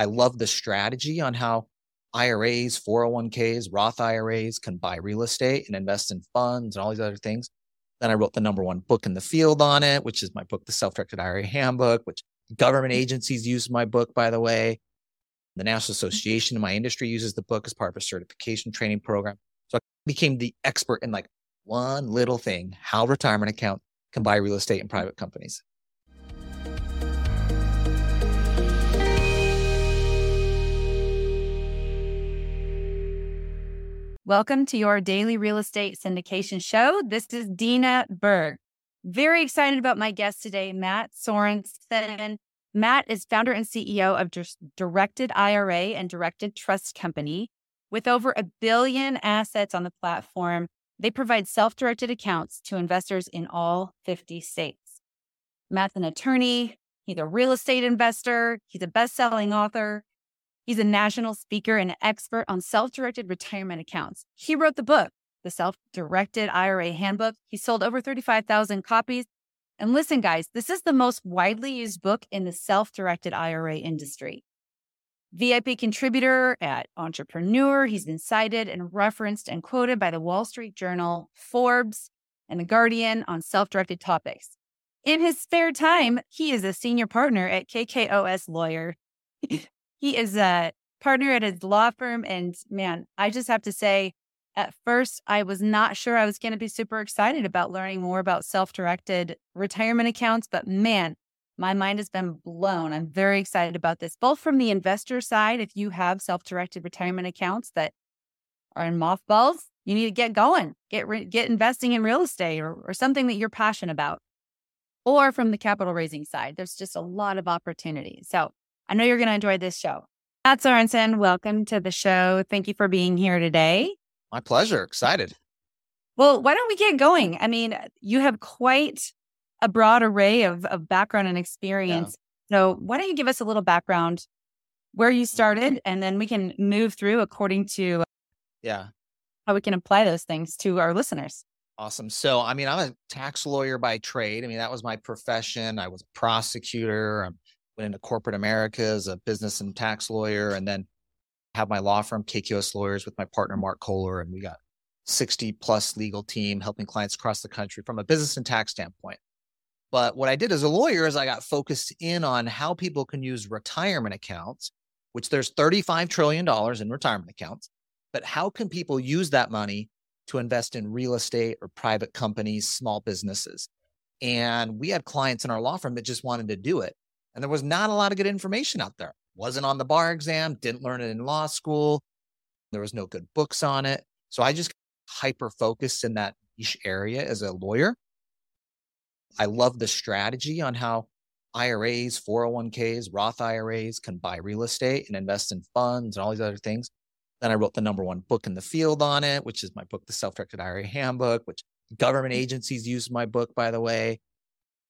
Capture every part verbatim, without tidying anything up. I love the strategy on how I R As, four oh one k's, Roth I R As can buy real estate and invest in funds and all these other things. Then I wrote the number one book in the field on it, which is my book, The Self-Directed I R A Handbook, which government agencies use my book, by the way. The National Association in my industry uses the book as part of a certification training program. So I became the expert in like one little thing, how retirement account can buy real estate in private companies. Welcome to your daily real estate syndication show. This is Dina Berg. Very excited about my guest today, Mat Sorenson. Mat is founder and C E O of Directed I R A and Directed Trust Company. With over a billion assets on the platform, they provide self-directed accounts to investors in all fifty states. Mat's an attorney. He's a real estate investor. He's a best-selling author. He's a national speaker and an expert on self-directed retirement accounts. He wrote the book, The Self-Directed I R A Handbook. He sold over thirty-five thousand copies. And listen, guys, this is the most widely used book in the self-directed I R A industry. V I P contributor at Entrepreneur, he's been cited and referenced and quoted by the Wall Street Journal, Forbes, and The Guardian on self-directed topics. In his spare time, he is a senior partner at K K O S Lawyers. He is a partner at his law firm. And man, I just have to say, at first, I was not sure I was going to be super excited about learning more about self-directed retirement accounts. But man, my mind has been blown. I'm very excited about this, both from the investor side. If you have self-directed retirement accounts that are in mothballs, you need to get going, get re- get investing in real estate or, or something that you're passionate about. Or from the capital raising side, there's just a lot of opportunity. So I know you're going to enjoy this show. Mat Sorenson, welcome to the show. Thank you for being here today. My pleasure. Excited. Well, why don't we get going? I mean, you have quite a broad array of, of background and experience. Yeah. So why don't you give us a little background where you started, and then we can move through according to yeah, how we can apply those things to our listeners. Awesome. So, I mean, I'm a tax lawyer by trade. I mean, that was my profession. I was a prosecutor. I'm into corporate America as a business and tax lawyer, and then have my law firm, K K O S Lawyers, with my partner, Mark Kohler. And we got sixty plus legal team helping clients across the country from a business and tax standpoint. But what I did as a lawyer is I got focused in on how people can use retirement accounts, which there's thirty-five trillion dollars in retirement accounts, but how can people use that money to invest in real estate or private companies, small businesses? And we had clients in our law firm that just wanted to do it. And there was not a lot of good information out there. Wasn't on the bar exam, didn't learn it in law school. There was no good books on it. So I just hyper-focused in that niche area as a lawyer. I love the strategy on how I R As, four oh one k's, Roth I R As can buy real estate and invest in funds and all these other things. Then I wrote the number one book in the field on it, which is my book, The Self-Directed I R A Handbook, which government agencies use my book, by the way.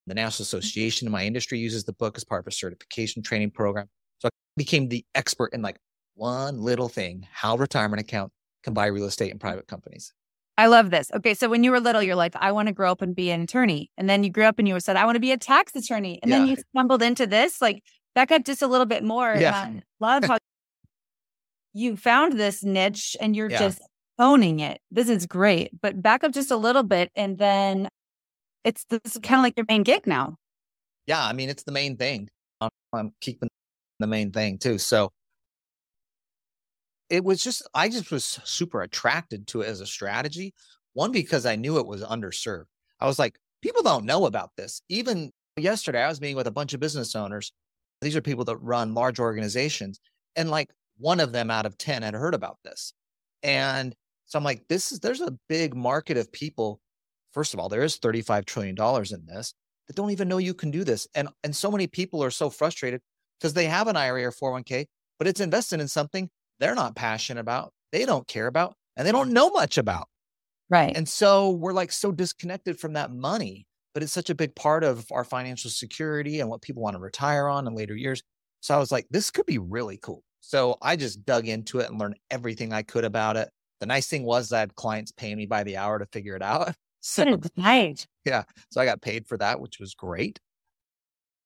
The National Association in my industry uses the book as part of a certification training program. So I became the expert in like one little thing, how retirement account can buy real estate in private companies. I love this. Okay. So when you were little, you're like, I want to grow up and be an attorney. And then you grew up and you said, I want to be a tax attorney. And yeah. then you stumbled into this, like back up just a little bit more. Yeah. And I love how you found this niche and you're yeah. just owning it. This is great, but back up just a little bit. And then It's this kind of like your main gig now. Yeah. I mean, it's the main thing. I'm, I'm keeping the main thing too. So it was just, I just was super attracted to it as a strategy. One, because I knew it was underserved. I was like, people don't know about this. Even yesterday, I was meeting with a bunch of business owners. These are people that run large organizations. And like one of them out of ten had heard about this. And so I'm like, this is, there's a big market of people. First of all, there is thirty-five trillion dollars in this that don't even know you can do this. And, and so many people are so frustrated because they have an I R A or four oh one k, but it's invested in something they're not passionate about, they don't care about, and they don't know much about. Right. And so we're like so disconnected from that money, but it's such a big part of our financial security and what people want to retire on in later years. So I was like, this could be really cool. So I just dug into it and learned everything I could about it. The nice thing was I had clients paying me by the hour to figure it out. So, yeah. So I got paid for that, which was great.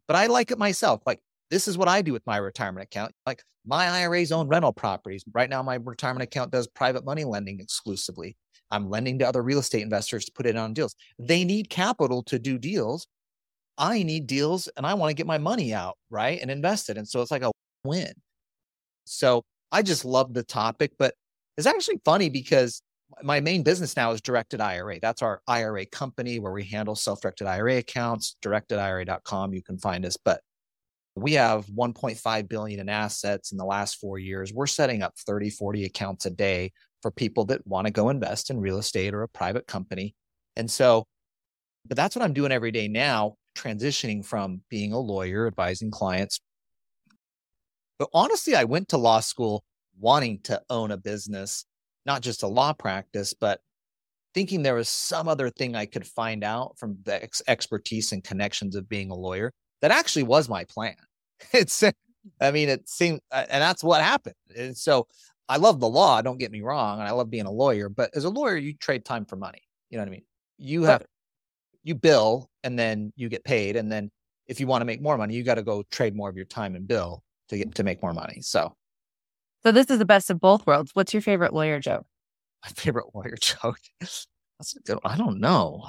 But I like it myself. Like This is what I do with my retirement account. Like my I R As own rental properties. Right now, my retirement account does private money lending exclusively. I'm lending to other real estate investors to put in on deals. They need capital to do deals. I need deals and I want to get my money out, right? And invest it. And so it's like a win. So I just love the topic, but it's actually funny because my main business now is Directed I R A. That's our I R A company where we handle self-directed I R A accounts, directed I R A dot com. You can find us, but we have one point five billion dollars in assets in the last four years. We're setting up thirty, forty accounts a day for people that want to go invest in real estate or a private company. And so, but that's what I'm doing every day now, transitioning from being a lawyer, advising clients. But honestly, I went to law school wanting to own a business, not just a law practice, but thinking there was some other thing I could find out from the ex- expertise and connections of being a lawyer. That actually was my plan. It's, I mean, it seemed, and that's what happened. And so I love the law. Don't get me wrong. And I love being a lawyer, but as a lawyer, you trade time for money. You know what I mean? You have, you bill and then you get paid. And then if you want to make more money, you got to go trade more of your time and bill to get, to make more money. So. So this is the best of both worlds. What's your favorite lawyer joke? My favorite lawyer joke? That's a good one. I don't know.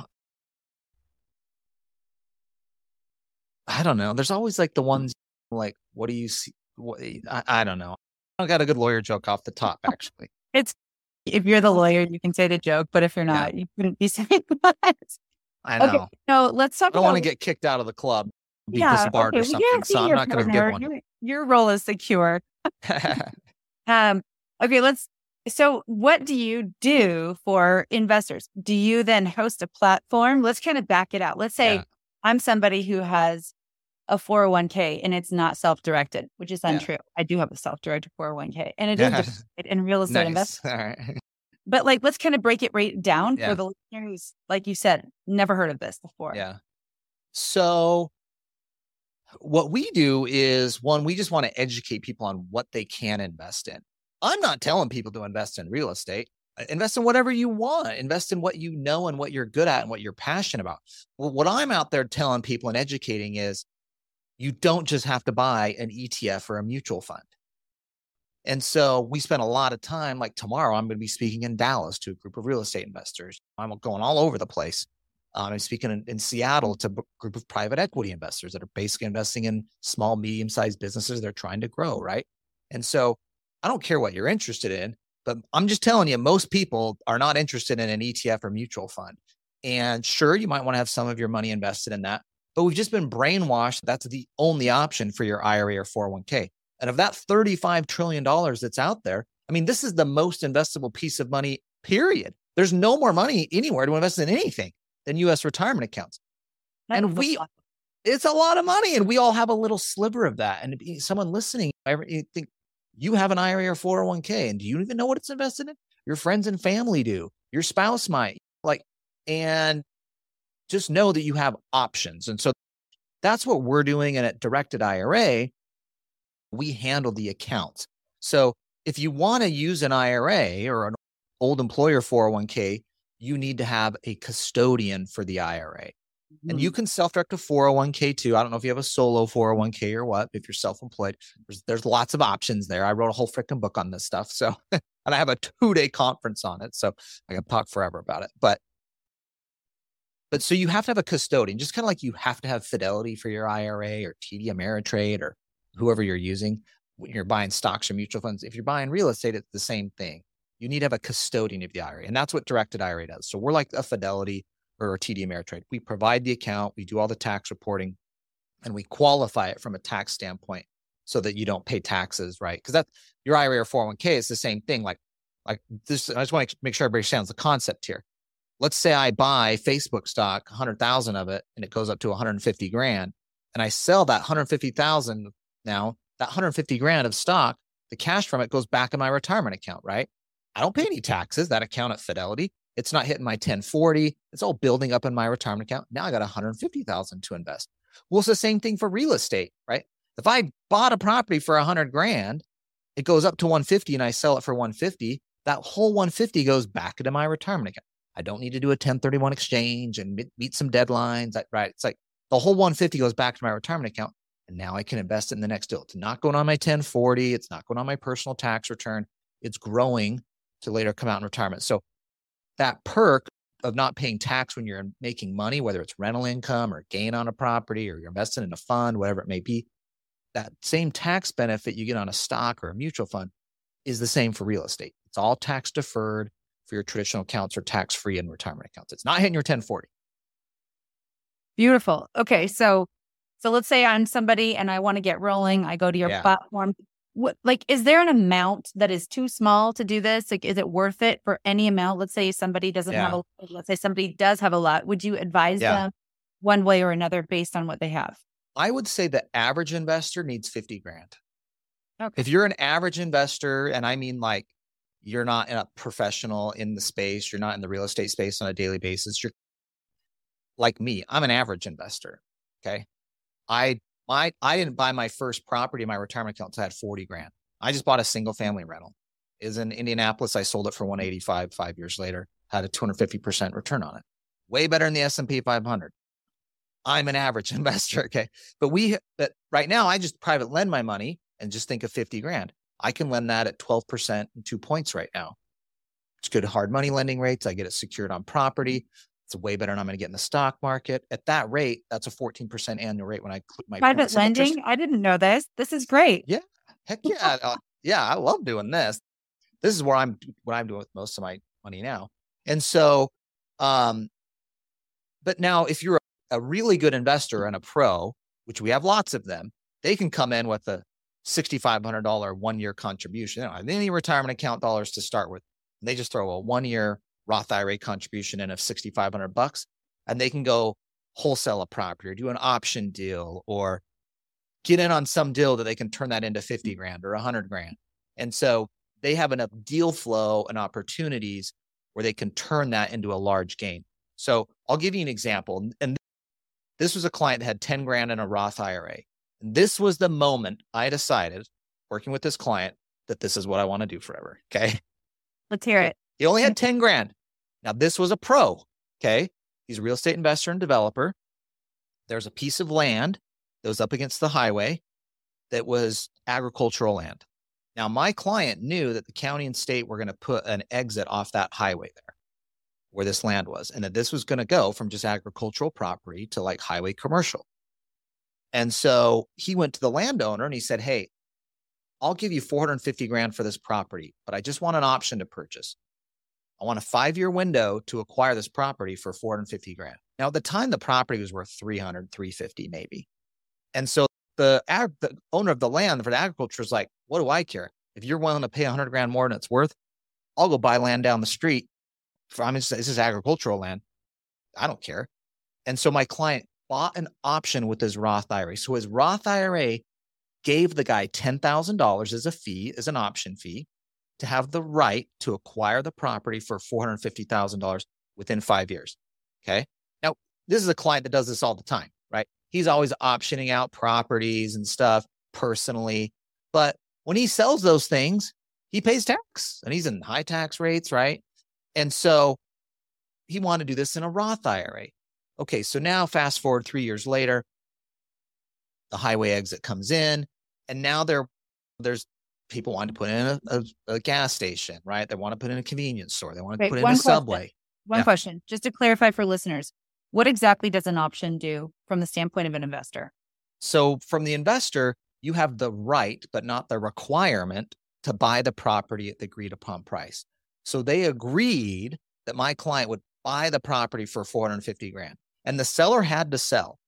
I don't know. There's always like the ones like, what do you see? What, I, I don't know. I don't got a good lawyer joke off the top, actually. It's if you're the lawyer, you can say the joke, but if you're not, yeah. You couldn't be saying what. I know. Okay, no, let's talk I don't about... want to get kicked out of the club, be yeah, disbarred okay. or something, well, so I'm not going to give one. Your, your role is secure. um okay let's so what do you do for investors? Do you then host a platform? Let's kind of back it out. Let's say yeah. I'm somebody who has a four oh one k and it's not self-directed, which is untrue. yeah. I do have a self-directed four oh one k and it yeah. is in real estate nice. investment. All right. But like let's kind of break it right down yeah. for the listener who's, like you said, never heard of this before. Yeah so what we do is, one, we just want to educate people on what they can invest in. I'm not telling people to invest in real estate. Invest in whatever you want. Invest in what you know and what you're good at and what you're passionate about. Well, what I'm out there telling people and educating is you don't just have to buy an E T F or a mutual fund. And so we spend a lot of time, like tomorrow, I'm going to be speaking in Dallas to a group of real estate investors. I'm going all over the place. Um, I'm speaking in, in Seattle to a group of private equity investors that are basically investing in small, medium-sized businesses they're trying to grow, right? And so I don't care what you're interested in, but I'm just telling you, most people are not interested in an E T F or mutual fund. And sure, you might want to have some of your money invested in that, but we've just been brainwashed. That's the only option for your I R A or four oh one k. And of that thirty-five trillion dollars that's out there, I mean, this is the most investable piece of money, period. There's no more money anywhere to invest in anything than U S retirement accounts. That and we, awesome. It's a lot of money and we all have a little sliver of that. And someone listening, I think you have an I R A or four oh one k and do you even know what it's invested in? Your friends and family do. Your spouse might. Like, and just know that you have options. And so that's what we're doing. And at Directed I R A, we handle the accounts. So if you want to use an I R A or an old employer four oh one k, you need to have a custodian for the I R A. Mm-hmm. And you can self-direct a four oh one k too. I don't know if you have a solo four oh one k or what, if you're self-employed. There's, there's lots of options there. I wrote a whole freaking book on this stuff. So, and I have a two-day conference on it. So I can talk forever about it. But, but so you have to have a custodian, just kind of like you have to have Fidelity for your I R A or T D Ameritrade or whoever you're using. When you're buying stocks or mutual funds, if you're buying real estate, it's the same thing. You need to have a custodian of the I R A. And that's what Directed I R A does. So we're like a Fidelity or a T D Ameritrade. We provide the account, we do all the tax reporting, and we qualify it from a tax standpoint so that you don't pay taxes, right? Because that's your I R A or four oh one k is the same thing. Like, like this, I just want to make sure everybody understands the concept here. Let's say I buy Facebook stock, one hundred thousand of it, and it goes up to one hundred fifty grand. And I sell that one hundred fifty thousand now, that one hundred fifty grand of stock, the cash from it goes back in my retirement account, right? I don't pay any taxes. That account at Fidelity, it's not hitting my ten forty. It's all building up in my retirement account. Now I got one hundred fifty thousand to invest. Well, it's the same thing for real estate, right? If I bought a property for one hundred grand, it goes up to one fifty and I sell it for one fifty. That whole one fifty goes back into my retirement account. I don't need to do a ten thirty-one exchange and meet some deadlines, right? It's like the whole one fifty goes back to my retirement account. And now I can invest in the next deal. It's not going on my ten forty. It's not going on my personal tax return. It's growing to later come out in retirement. So that perk of not paying tax when you're making money, whether it's rental income or gain on a property or you're investing in a fund, whatever it may be, that same tax benefit you get on a stock or a mutual fund is the same for real estate. It's all tax deferred for your traditional accounts or tax-free in retirement accounts. It's not hitting your ten forty. Beautiful. Okay. So, so let's say I'm somebody and I want to get rolling. I go to your yeah. platform. What, like, is there an amount that is too small to do this? Like, is it worth it for any amount? Let's say somebody doesn't yeah. have a, let's say somebody does have a lot. Would you advise yeah. them one way or another based on what they have? I would say the average investor needs fifty grand. Okay. If you're an average investor, and I mean like, you're not a professional in the space, you're not in the real estate space on a daily basis, you're like me, I'm an average investor. Okay. I, my, I didn't buy my first property in my retirement account until I had forty grand. I just bought a single family rental. It was in Indianapolis. I sold it for one eighty-five, five years later, had a two hundred fifty percent return on it. Way better than the S and P five hundred. I'm an average investor. Okay. But we, but right now I just private lend my money and just think of fifty grand. I can lend that at twelve percent and two points right now. It's good hard money lending rates. I get it secured on property. It's way better than I'm going to get in the stock market. At that rate, that's a fourteen percent annual rate when I click my private lending. Interest. I didn't know this. This is great. Yeah. Heck yeah. uh, yeah. I love doing this. This is where I'm, what I'm doing with most of my money now. And so, um, but now if you're a, a really good investor and a pro, which we have lots of them, they can come in with a six thousand five hundred dollars one-year contribution. They don't have any retirement account dollars to start with. And they just throw a one-year Roth I R A contribution in of six thousand five hundred bucks, and they can go wholesale a property or do an option deal or get in on some deal that they can turn that into fifty grand or one hundred grand. And so they have enough deal flow and opportunities where they can turn that into a large gain. So I'll give you an example. And this was a client that had ten grand in a Roth I R A. This was the moment I decided, working with this client, that this is what I want to do forever. Okay. Let's hear it. He only had ten grand. Now, this was a pro. Okay. He's a real estate investor and developer. There's a piece of land that was up against the highway that was agricultural land. Now, my client knew that the county and state were going to put an exit off that highway there where this land was, and that this was going to go from just agricultural property to like highway commercial. And so he went to the landowner and he said, hey, I'll give you four hundred fifty grand for this property, but I just want an option to purchase. I want a five-year window to acquire this property for four hundred fifty grand. Now, at the time, the property was worth three hundred, three fifty maybe. And so the, ag- the owner of the land for the agriculture is like, what do I care? If you're willing to pay one hundred grand more than it's worth, I'll go buy land down the street. For, I mean, this is agricultural land. I don't care. And so my client bought an option with his Roth I R A. So his Roth I R A gave the guy ten thousand dollars as a fee, as an option fee, to have the right to acquire the property for four hundred fifty thousand dollars within five years. Okay. Now, this is a client that does this all the time, right? He's always optioning out properties and stuff personally. But when he sells those things, he pays tax and he's in high tax rates, right? And so he wanted to do this in a Roth I R A. Okay, so now fast forward three years later, the highway exit comes in, and now there, there's people want to put in a, a, a gas station, right? They want to put in a convenience store. They want to Wait, put in a question, subway. One yeah. question, just to clarify for listeners, what exactly does an option do from the standpoint of an investor? So from the investor, you have the right, but not the requirement to buy the property at the agreed upon price. So they agreed that my client would buy the property for four hundred fifty grand. And the seller had to sell.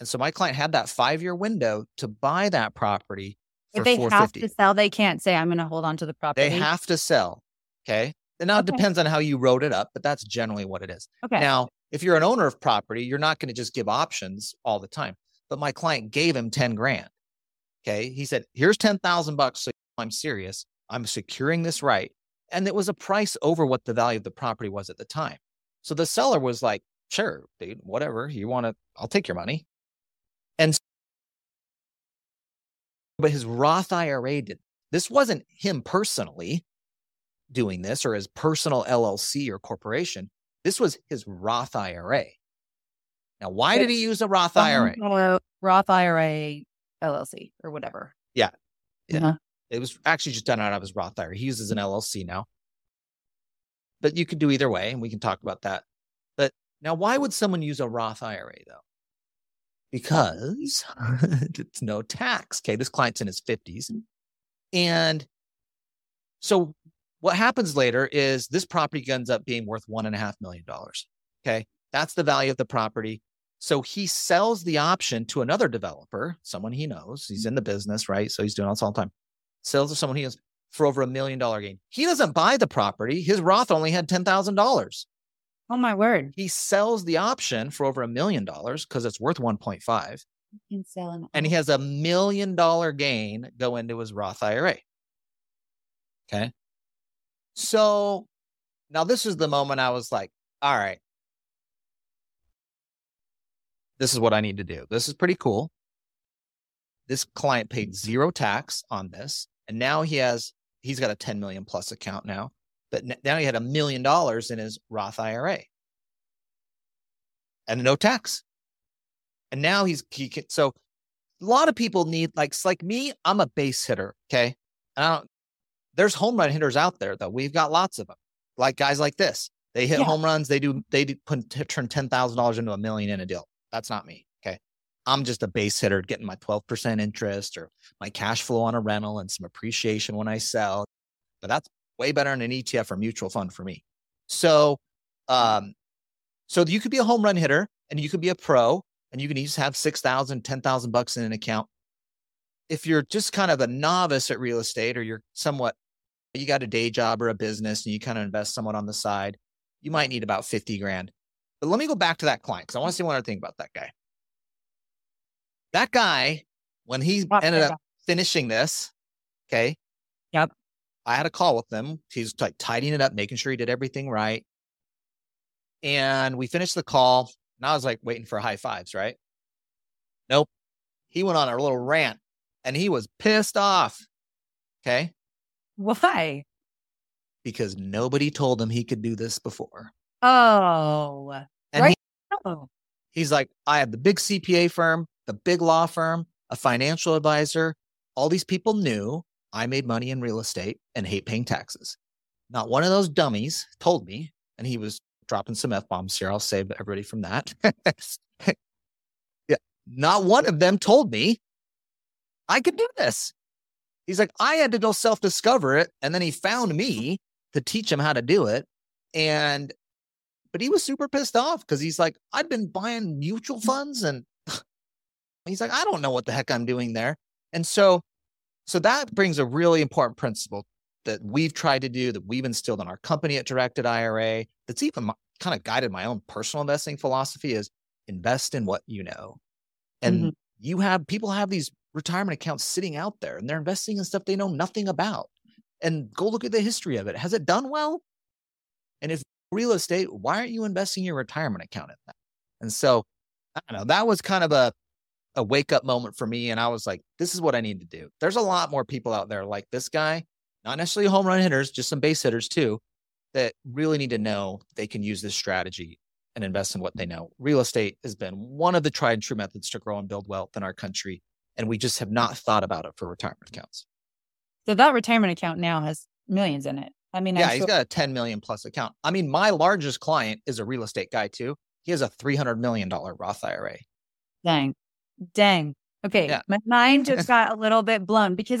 And so my client had that five-year window to buy that property for four hundred fifty. If they have to sell, they can't say, I'm going to hold on to the property. They have to sell. Okay. And now okay. It depends on how you wrote it up, but that's generally what it is. Okay. Now, if you're an owner of property, you're not going to just give options all the time. But my client gave him ten grand. Okay. He said, here's ten thousand bucks. So I'm serious. I'm securing this right. And it was a price over what the value of the property was at the time. So the seller was like, sure, dude, whatever you want to, I'll take your money. And, so, but his Roth I R A did. This wasn't him personally doing this or his personal L L C or corporation. This was his Roth I R A. Now, why did he use a Roth I R A? Roth I R A L L C or whatever. Yeah. Yeah. Uh-huh. It was actually just done out of his Roth I R A. He uses an L L C now. But you could do either way, and we can talk about that. But now, why would someone use a Roth I R A, though? Because it's no tax. Okay, this client's in his fifties. And so what happens later is this property ends up being worth one point five million dollars. Okay, that's the value of the property. So he sells the option to another developer, someone he knows. He's in the business, right? So he's doing this all the time. Sells to someone he knows for over a million dollar gain. He doesn't buy the property. His Roth only had ten thousand dollars. Oh my word. He sells the option for over a million dollars because it's worth one point five. He can sell an- and he has a million dollar gain go into his Roth I R A. Okay. So now this is the moment I was like, all right, this is what I need to do. This is pretty cool. This client paid zero tax on this. And now he has, he's got a ten million plus account now, but now he had a million dollars in his Roth I R A and no tax. And now he's, he can, so a lot of people need, like, like me, I'm a base hitter. Okay. And I don't, there's home run hitters out there though. We've got lots of them. Like guys like this, they hit yeah. home runs. They do, they do put, turn ten thousand dollars into a million in a deal. That's not me. Okay. I'm just a base hitter getting my twelve percent interest or my cash flow on a rental and some appreciation when I sell. But that's way better than an E T F or mutual fund for me. So, um, so you could be a home run hitter and you could be a pro and you can just have six thousand, ten thousand bucks in an account. If you're just kind of a novice at real estate or you're somewhat, you got a day job or a business and you kind of invest somewhat on the side, you might need about fifty grand. But let me go back to that client because I want to say one other thing about that guy. That guy, when he Roth ended I R A. Up finishing this, okay? Yep. I had a call with him. He's like tidying it up, making sure he did everything right. And we finished the call. And I was like waiting for high fives, right? Nope. He went on a little rant and he was pissed off. Okay. Why? Because nobody told him he could do this before. Oh. And right. He, oh. He's like, I have the big C P A firm, the big law firm, a financial advisor. All these people knew I made money in real estate and hate paying taxes. Not one of those dummies told me, and he was dropping some F-bombs here. I'll save everybody from that. Yeah, not one of them told me I could do this. He's like, I had to go self-discover it. And then he found me to teach him how to do it. And, but he was super pissed off because he's like, I'd been buying mutual funds and he's like, I don't know what the heck I'm doing there. And so, so that brings a really important principle that we've tried to do, that we've instilled in our company at Directed I R A, that's even my, kind of guided my own personal investing philosophy, is invest in what you know. And mm-hmm. you have, people have these retirement accounts sitting out there and they're investing in stuff they know nothing about. And go look at the history of it. Has it done well? And if real estate, why aren't you investing your retirement account in that? And so, I don't know, that was kind of a, a wake up moment for me. And I was like, this is what I need to do. There's a lot more people out there like this guy, not necessarily home run hitters, just some base hitters too, that really need to know they can use this strategy and invest in what they know. Real estate has been one of the tried and true methods to grow and build wealth in our country. And we just have not thought about it for retirement accounts. So that retirement account now has millions in it. I mean, yeah, I'm he's sure- got a ten million plus account. I mean, my largest client is a real estate guy too. He has a three hundred million dollars Roth I R A. Dang. Dang. Okay. Yeah. My mind just got a little bit blown because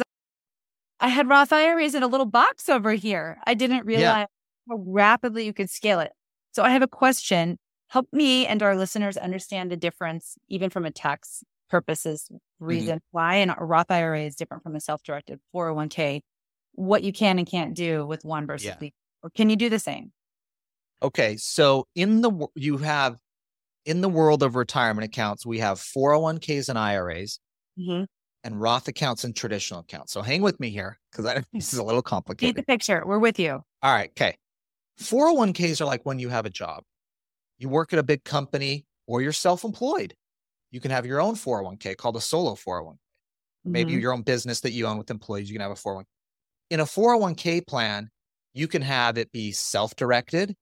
I had Roth I R As in a little box over here. I didn't realize yeah. how rapidly you could scale it. So I have a question. Help me and our listeners understand the difference, even from a tax purposes reason, mm-hmm. why a Roth I R A is different from a self-directed four oh one k, what you can and can't do with one versus yeah. the or can you do the same? Okay. So in the, you have, in the world of retirement accounts, we have four oh one k's and I R As mm-hmm. and Roth accounts and traditional accounts. So hang with me here because this is a little complicated. Get the picture. We're with you. All right. Okay. four oh one k's are like when you have a job. You work at a big company or you're self-employed. You can have your own four oh one k called a solo four oh one k. Mm-hmm. Maybe your own business that you own with employees. You can have a four oh one k. In a four oh one k plan, you can have it be self-directed,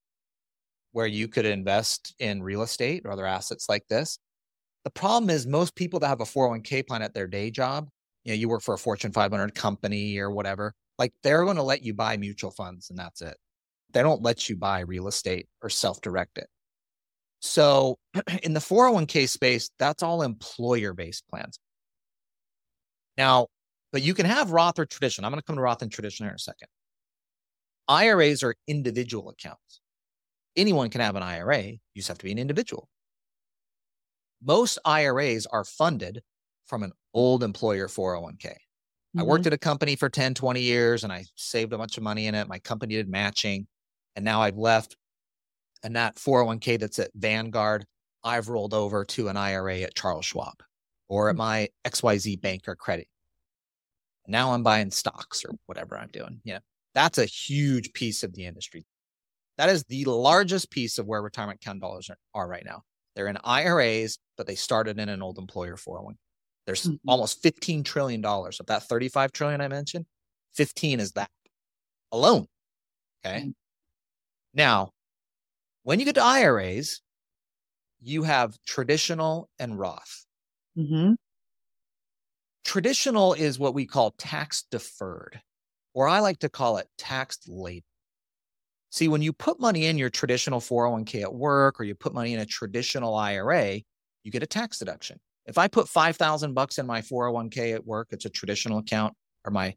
where you could invest in real estate or other assets like this. The problem is most people that have a four oh one k plan at their day job, you know, you work for a Fortune five hundred company or whatever, like they're going to let you buy mutual funds and that's it. They don't let you buy real estate or self-direct it. So in the four oh one k space, that's all employer-based plans. Now, but you can have Roth or traditional. I'm going to come to Roth and traditional in a second. I R As are individual accounts. Anyone can have an I R A. You just have to be an individual. Most I R As are funded from an old employer four oh one k. Mm-hmm. I worked at a company for ten, twenty years and I saved a bunch of money in it. My company did matching and now I've left. And that four oh one k that's at Vanguard, I've rolled over to an I R A at Charles Schwab or at my X Y Z bank or credit. Now I'm buying stocks or whatever I'm doing. You know, that's a huge piece of the industry. That is the largest piece of where retirement account dollars are, are right now. They're in I R As, but they started in an old employer four oh one k. There's mm-hmm. almost fifteen trillion dollars. Of that thirty-five trillion dollars I mentioned, fifteen is that alone. Okay. Mm-hmm. Now, when you get to I R As, you have traditional and Roth. Mm-hmm. Traditional is what we call tax deferred, or I like to call it taxed late. See, when you put money in your traditional four oh one k at work, or you put money in a traditional I R A, you get a tax deduction. If I put five thousand bucks in my four oh one k at work, it's a traditional account, or my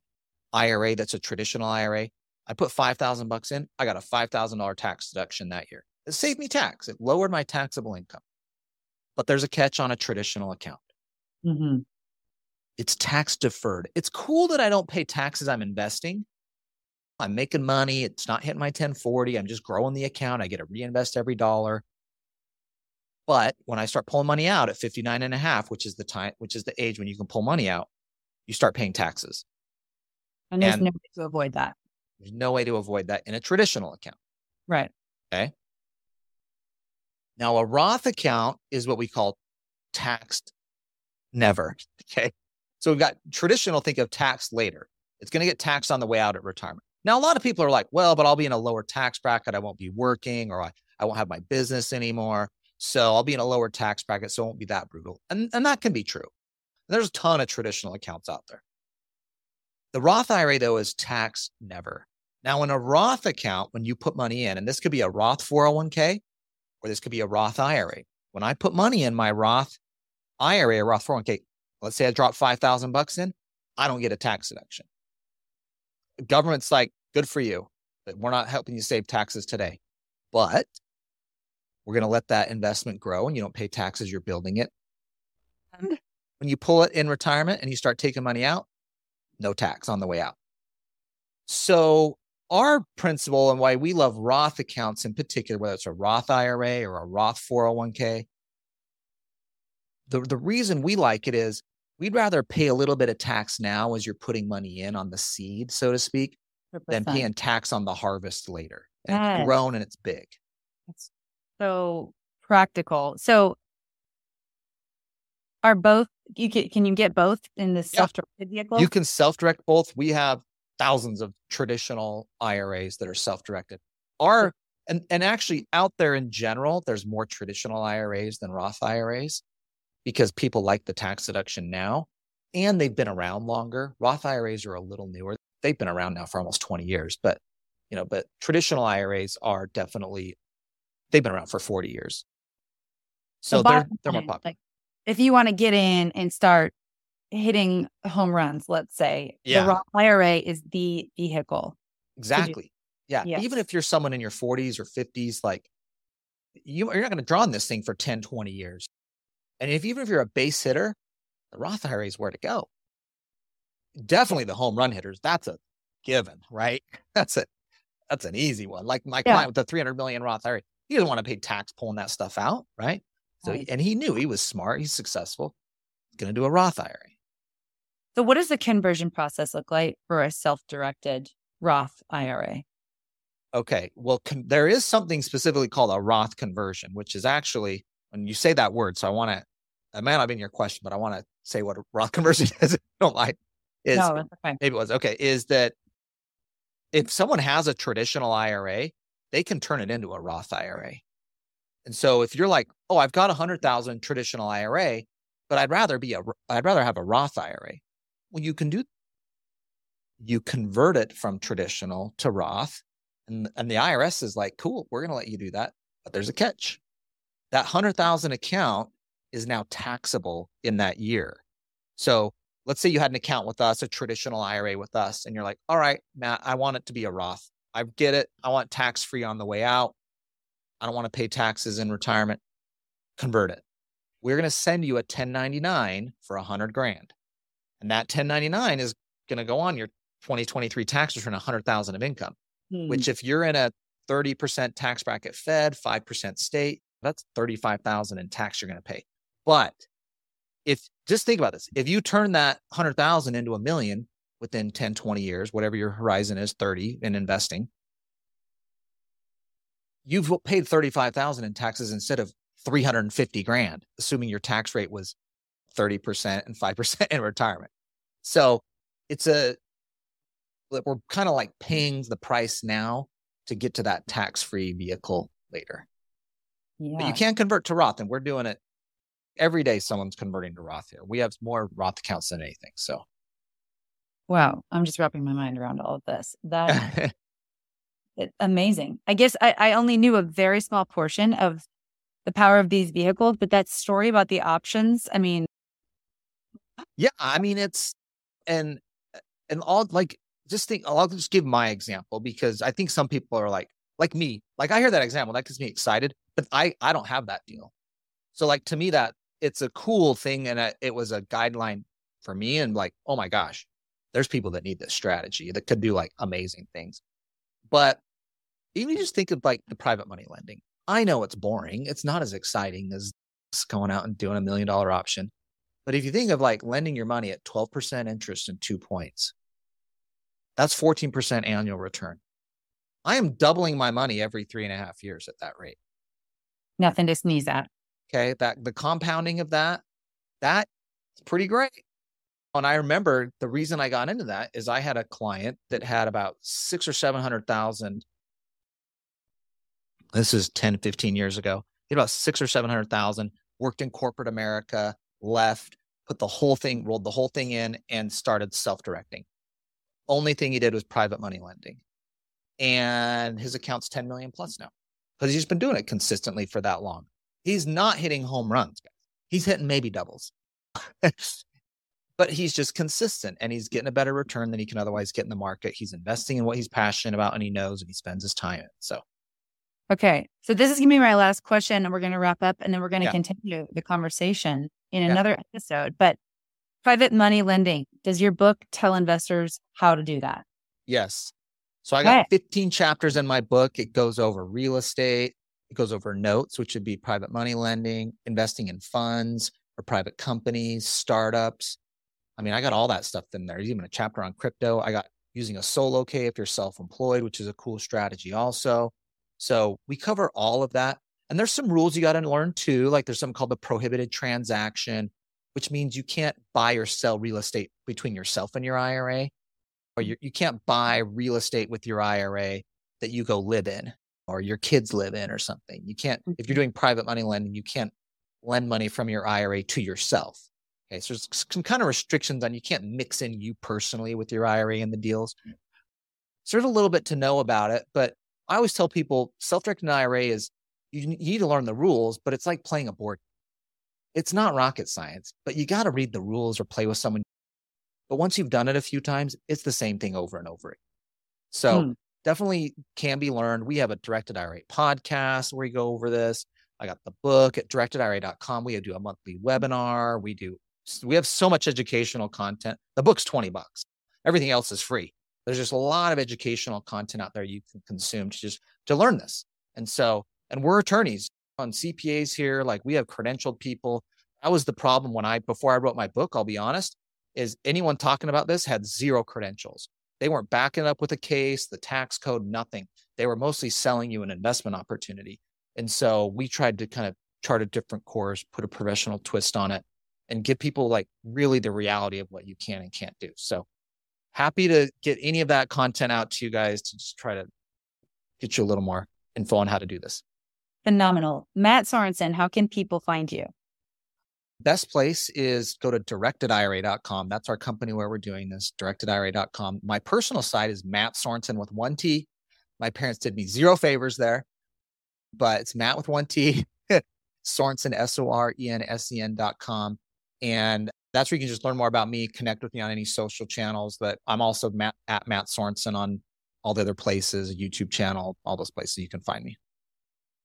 I R A, that's a traditional I R A. I put five thousand bucks in, I got a five thousand dollars tax deduction that year. It saved me tax. It lowered my taxable income. But there's a catch on a traditional account. Mm-hmm. It's tax deferred. It's cool that I don't pay taxes. I'm investing. I'm making money. It's not hitting my ten forty. I'm just growing the account. I get to reinvest every dollar. But when I start pulling money out at fifty-nine and a half, which is the time, which is the age when you can pull money out, you start paying taxes. And there's and no way to avoid that. There's no way to avoid that in a traditional account. Right. Okay. Now, a Roth account is what we call taxed never. Okay. So we've got traditional, think of taxed later. It's going to get taxed on the way out at retirement. Now, a lot of people are like, well, but I'll be in a lower tax bracket. I won't be working, or I, I won't have my business anymore. So I'll be in a lower tax bracket. So it won't be that brutal. And, and that can be true. There's a ton of traditional accounts out there. The Roth I R A, though, is taxed never. Now, in a Roth account, when you put money in, and this could be a Roth four oh one k, or this could be a Roth I R A. When I put money in my Roth I R A or Roth four oh one k, let's say I drop five thousand bucks in, I don't get a tax deduction. The government's like, good for you, but we're not helping you save taxes today. But we're going to let that investment grow and you don't pay taxes, you're building it. And when you pull it in retirement and you start taking money out, no tax on the way out. So our principle and why we love Roth accounts in particular, whether it's a Roth I R A or a Roth four oh one k, the, the reason we like it is we'd rather pay a little bit of tax now as you're putting money in on the seed, so to speak, one hundred percent than paying tax on the harvest later. And yes. It's grown and it's big. That's so practical. So are both, you can, can you get both in the yeah. self-directed vehicle? You can self-direct both. We have thousands of traditional I R As that are self-directed. Our, and, and actually out there in general, there's more traditional I R As than Roth I R As because people like the tax deduction now and they've been around longer. Roth I R As are a little newer. They've been around now for almost twenty years, but you know, but traditional I R As are definitely, they've been around for forty years. So the they're, they're more popular. Like- If you want to get in and start hitting home runs, let's say, yeah. the Roth I R A is the vehicle. Exactly. You, yeah. Yes. Even if you're someone in your forties or fifties, like you, you're not going to draw on this thing for ten, twenty years. And if even if you're a base hitter, the Roth I R A is where to go. Definitely the home run hitters. That's a given, right? That's a, that's an easy one. Like my yeah. client with the three hundred million Roth I R A, he doesn't want to pay tax pulling that stuff out, right? So, and he knew he was smart. He's successful. He's going to do a Roth I R A. So what does the conversion process look like for a self-directed Roth I R A? Okay. Well, con- there is something specifically called a Roth conversion, which is actually, when you say that word, so I want to, it might not be in your question, but I want to say what a Roth conversion is. I don't like it. No, that's okay. Maybe it was. Okay. Is that if someone has a traditional I R A, they can turn it into a Roth I R A. And so if you're like, oh, I've got a hundred thousand traditional I R A, but I'd rather be a, I'd rather have a Roth I R A. Well, you can do, you convert it from traditional to Roth. And, and the I R S is like, cool, we're going to let you do that. But there's a catch. That one hundred thousand dollars account is now taxable in that year. So let's say you had an account with us, a traditional I R A with us, and you're like, all right, Matt, I want it to be a Roth. I get it. I want tax-free on the way out. I don't want to pay taxes in retirement. Convert it. We're going to send you a ten ninety-nine for one hundred grand. And that ten ninety-nine is going to go on your twenty twenty-three tax return, one hundred thousand of income. Which if you're in a thirty percent tax bracket fed, five percent state, that's thirty-five thousand in tax you're going to pay. But if, just think about this, if you turn that one hundred thousand into a million within ten, twenty years, whatever your horizon is, thirty in investing, you've paid thirty-five thousand in taxes instead of three hundred fifty grand, assuming your tax rate was thirty percent and five percent in retirement. So it's a, that we're kind of like paying the price now to get to that tax-free vehicle later. Yeah. But you can convert to Roth, and we're doing it every day. Someone's converting to Roth here. We have more Roth accounts than anything. So, wow, I'm just wrapping my mind around all of this. That it, amazing. I guess I, I only knew a very small portion of the power of these vehicles, but that story about the options. I mean, yeah, I mean it's and and all like. Just think, I'll just give my example because I think some people are like, like me, like I hear that example, that gets me excited, but I, I don't have that deal. So like, to me, that it's a cool thing. And I, it was a guideline for me and like, oh my gosh, there's people that need this strategy that could do like amazing things. But even just think of like the private money lending. I know it's boring. It's not as exciting as going out and doing a million dollar option. But if you think of like lending your money at twelve percent interest and two points, that's fourteen percent annual return. I am doubling my money every three and a half years at that rate. Nothing to sneeze at. Okay. That the compounding of that, that's pretty great. And I remember the reason I got into that is I had a client that had about six or seven hundred thousand. This is ten, fifteen years ago. He had about six or seven hundred thousand, worked in corporate America, left, put the whole thing, rolled the whole thing in and started self-directing. Only thing he did was private money lending. And his account's ten million plus now because he's just been doing it consistently for that long. He's not hitting home runs, guys. He's hitting maybe doubles, but he's just consistent and he's getting a better return than he can otherwise get in the market. He's investing in what he's passionate about and he knows and he spends his time in. So, okay. So this is going to be my last question and we're going to wrap up and then we're going to yeah. continue the conversation in yeah. another episode. But private money lending. Does your book tell investors how to do that? Yes. So I got right. fifteen chapters in my book. It goes over real estate. It goes over notes, which would be private money lending, investing in funds or private companies, startups. I mean, I got all that stuff in there. There's even a chapter on crypto. I got using a solo K if you're self-employed, which is a cool strategy also. So we cover all of that. And there's some rules you got to learn too. Like there's something called the prohibited transaction, which means you can't buy or sell real estate between yourself and your I R A, or you, you can't buy real estate with your I R A that you go live in or your kids live in or something. You can't, if you're doing private money lending, you can't lend money from your I R A to yourself. Okay. So there's some kind of restrictions on, you can't mix in you personally with your I R A in the deals. So there's a little bit to know about it, but I always tell people self-directed I R A is, you, you need to learn the rules, but it's like playing a board. It's not rocket science, but you got to read the rules or play with someone. But once you've done it a few times, it's the same thing over and over again. So hmm. definitely can be learned. We have a Directed I R A podcast where we go over this. I got the book at directed I R A dot com. We do a monthly webinar. We do, we have so much educational content. The book's twenty bucks. Everything else is free. There's just a lot of educational content out there you can consume to just, to learn this. And so, and we're attorneys. On C P As here, like we have credentialed people. That was the problem when I, before I wrote my book, I'll be honest, is anyone talking about this had zero credentials. They weren't backing up with a case, the tax code, nothing. They were mostly selling you an investment opportunity. And so we tried to kind of chart a different course, put a professional twist on it and give people like really the reality of what you can and can't do. So happy to get any of that content out to you guys to just try to get you a little more info on how to do this. Phenomenal. Mat Sorenson, how can people find you? Best place is go to directed I R A dot com. That's our company where we're doing this, directed I R A dot com. My personal site is Mat Sorenson with one T. My parents did me zero favors there, but it's Matt with one T, Sorenson, S O R E N S E N dot com. And that's where you can just learn more about me, connect with me on any social channels. But I'm also Matt, at Mat Sorenson on all the other places, YouTube channel, all those places you can find me.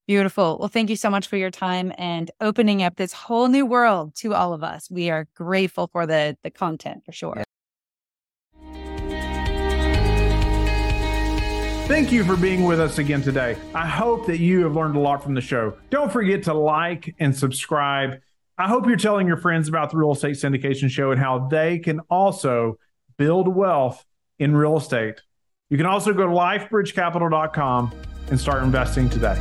Beautiful. Well, thank you so much for your time and opening up this whole new world to all of us. We are grateful for the, the content for sure. Yeah. Thank you for being with us again today. I hope that you have learned a lot from the show. Don't forget to like and subscribe. I hope you're telling your friends about the Real Estate Syndication Show and how they can also build wealth in real estate. You can also go to life bridge capital dot com and start investing today.